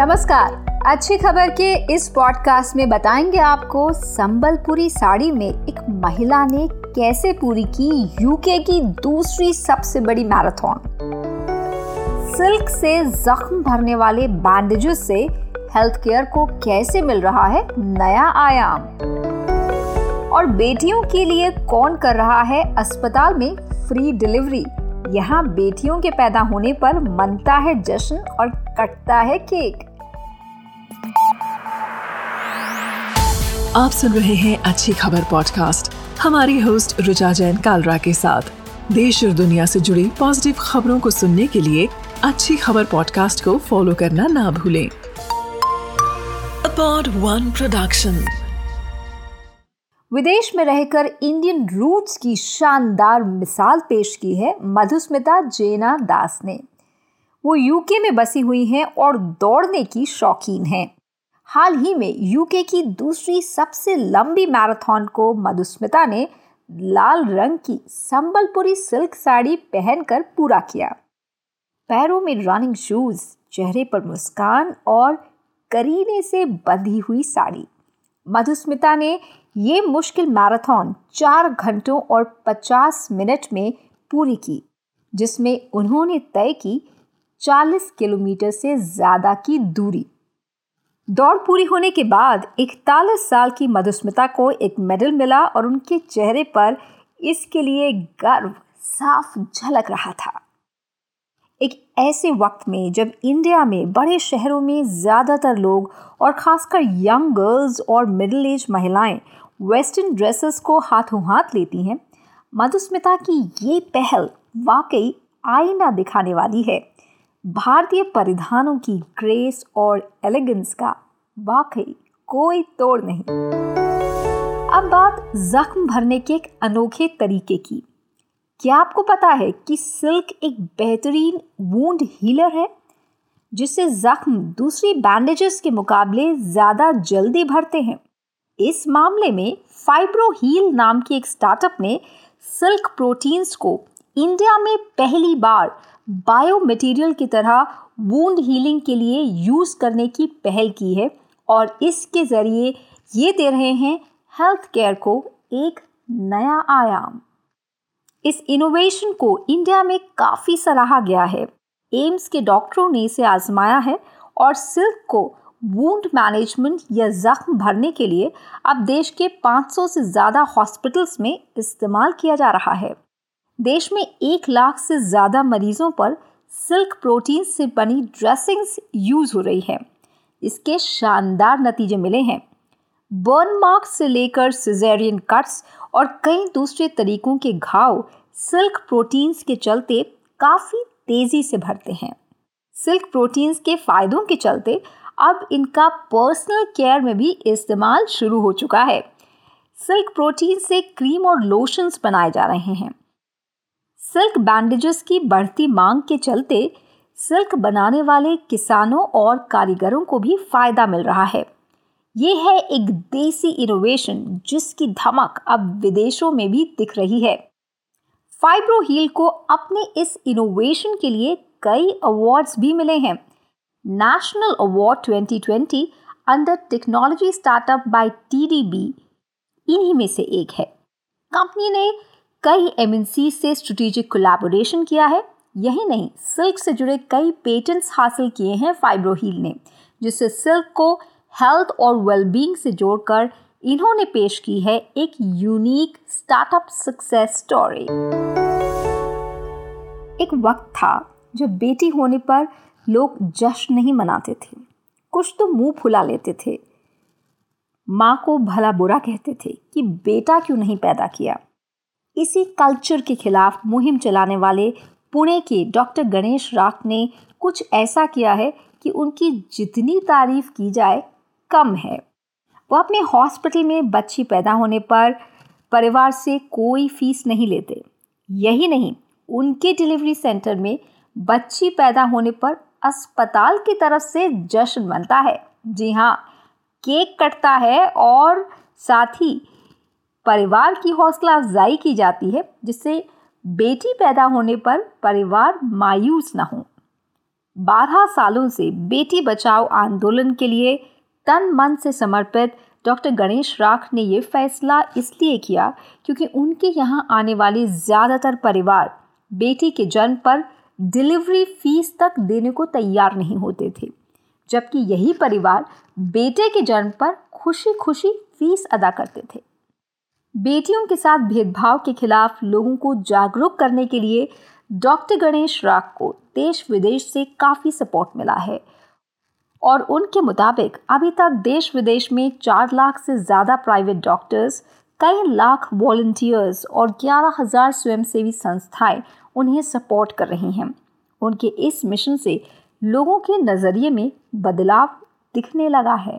नमस्कार। अच्छी खबर के इस पॉडकास्ट में बताएंगे आपको संबलपुरी साड़ी में एक महिला ने कैसे पूरी की यूके की दूसरी सबसे बड़ी मैराथन। सिल्क से जख्म भरने वाले बैंडेजेस से हेल्थ केयर को कैसे मिल रहा है नया आयाम, और बेटियों के लिए कौन कर रहा है अस्पताल में फ्री डिलीवरी। यहाँ बेटियों के पैदा होने पर मनता है जश्न और कटता है केक। आप सुन रहे हैं अच्छी खबर पॉडकास्ट हमारी होस्ट रिचा जैन कालरा के साथ। देश और दुनिया से जुड़ी पॉजिटिव खबरों को सुनने के लिए अच्छी खबर पॉडकास्ट को फॉलो करना ना भूलें। अपॉड वन प्रोडक्शन। विदेश में रहकर इंडियन रूट्स की शानदार मिसाल पेश की है मधुस्मिता जेना दास ने। वो यूके में बसी हुई हैं और दौड़ने की शौकीन हैं। हाल ही में यूके की दूसरी सबसे लंबी मैराथन को मधुस्मिता ने लाल रंग की संबलपुरी सिल्क साड़ी पहनकर पूरा किया। पैरों में रनिंग शूज, चेहरे पर मुस्कान और करीने से बंधी हुई साड़ी। मधुस्मिता ने ये मुश्किल मैराथन 4 घंटों और 50 मिनट में पूरी की, जिसमें उन्होंने तय की 40 किलोमीटर से ज़्यादा की दूरी। दौड़ पूरी होने के बाद 41 साल की मधुस्मिता को एक मेडल मिला और उनके चेहरे पर इसके लिए गर्व साफ झलक रहा था। एक ऐसे वक्त में जब इंडिया में बड़े शहरों में ज़्यादातर लोग और ख़ासकर यंग गर्ल्स और मिडिल एज महिलाएं वेस्टर्न ड्रेसेस को हाथों हाथ लेती हैं, मधुस्मिता की ये पहल वाकई आईना दिखाने वाली है। भारतीय परिधानों की ग्रेस और एलिगेंस का वाकई कोई तोड़ नहीं। अब बात जख्म भरने के एक अनोखे तरीके की। क्या आपको पता है कि सिल्क एक बेहतरीन वूंड हीलर है, जिससे जख्म दूसरी बैंडेजेस के मुकाबले ज़्यादा जल्दी भरते हैं। इस मामले में FibroHeal नाम की एक स्टार्टअप ने सिल्क प्रोटीन्स को इंडिया में पहली बार बायो मटेरियल की तरह वूंड हीलिंग के लिए यूज़ करने की पहल की है, और इसके ज़रिए ये दे रहे हैं हेल्थ केयर को एक नया आयाम। इस इनोवेशन को इंडिया में काफ़ी सराहा गया है। एम्स के डॉक्टरों ने इसे आजमाया है और सिल्क को वूंड मैनेजमेंट या जख्म भरने के लिए अब देश के 500 से ज़्यादा हॉस्पिटल्स में इस्तेमाल किया जा रहा है। देश में 1 लाख से ज़्यादा मरीजों पर सिल्क प्रोटीन से बनी ड्रेसिंग्स यूज़ हो रही है। इसके शानदार नतीजे मिले हैं। बर्न मार्क्स से लेकर सिजेरियन कट्स और कई दूसरे तरीकों के घाव सिल्क प्रोटीन्स के चलते काफ़ी तेज़ी से भरते हैं। सिल्क प्रोटीन्स के फ़ायदों के चलते अब इनका पर्सनल केयर में भी इस्तेमाल शुरू हो चुका है। सिल्क प्रोटीन से क्रीम और लोशंस बनाए जा रहे हैं। सिल्क बैंडेजेस की बढ़ती मांग के चलते सिल्क बनाने वाले किसानों और कारीगरों को भी फ़ायदा मिल रहा है। ये है एक देसी इनोवेशन जिसकी धमक अब विदेशों में भी दिख रही है। FibroHeal को अपने इस इनोवेशन के लिए कई अवार्ड्स भी मिले हैं। National award 2020 under technology startup by TDB इन्हीं में से एक है। कंपनी ने कई MNC से स्ट्रेटेजिक कोलैबोरेशन किया है। यही नहीं, सिल्क से जुड़े कई पेटेंट्स हासिल किए हैं FibroHeal ने, जिससे सिल्क को हेल्थ और वेलबींग से जोड़कर इन्होंने पेश की है एक यूनिक स्टार्टअप सक्सेस स्टोरी। एक वक्त था जब बेटी होने पर लोग जश्न नहीं मनाते थे, कुछ तो मुंह फुला लेते थे। माँ को भला बुरा कहते थे कि बेटा क्यों नहीं पैदा किया। इसी कल्चर के खिलाफ मुहिम चलाने वाले पुणे के डॉक्टर गणेश राख ने कुछ ऐसा किया है कि उनकी जितनी तारीफ की जाए कम है। वो अपने हॉस्पिटल में बच्ची पैदा होने पर परिवार से कोई फीस नहीं लेते। यही नहीं, उनके डिलीवरी सेंटर में बच्ची पैदा होने पर अस्पताल की तरफ से जश्न मनता है। जी हाँ, केक कटता है और साथ ही परिवार की हौसला अफजाई की जाती है, जिससे बेटी पैदा होने पर परिवार मायूस ना हो। 12 सालों से बेटी बचाओ आंदोलन के लिए तन मन से समर्पित डॉक्टर गणेश राख ने ये फैसला इसलिए किया क्योंकि उनके यहाँ आने वाले ज़्यादातर परिवार बेटी के जन्म पर डिलीवरी फीस तक देने को तैयार नहीं होते थे, जबकि यही परिवार बेटे के जन्म पर खुशी खुशी फीस अदा करते थे। बेटियों के साथ भेदभाव के खिलाफ लोगों को जागरूक करने के लिए डॉक्टर गणेश राख को देश विदेश से काफ़ी सपोर्ट मिला है और उनके मुताबिक अभी तक देश विदेश में 4 लाख से ज़्यादा प्राइवेट डॉक्टर्स, कई लाख वॉलंटियर्स और 11,000 स्वयंसेवी संस्थाएं उन्हें सपोर्ट कर रही हैं। उनके इस मिशन से लोगों के नज़रिए में बदलाव दिखने लगा है।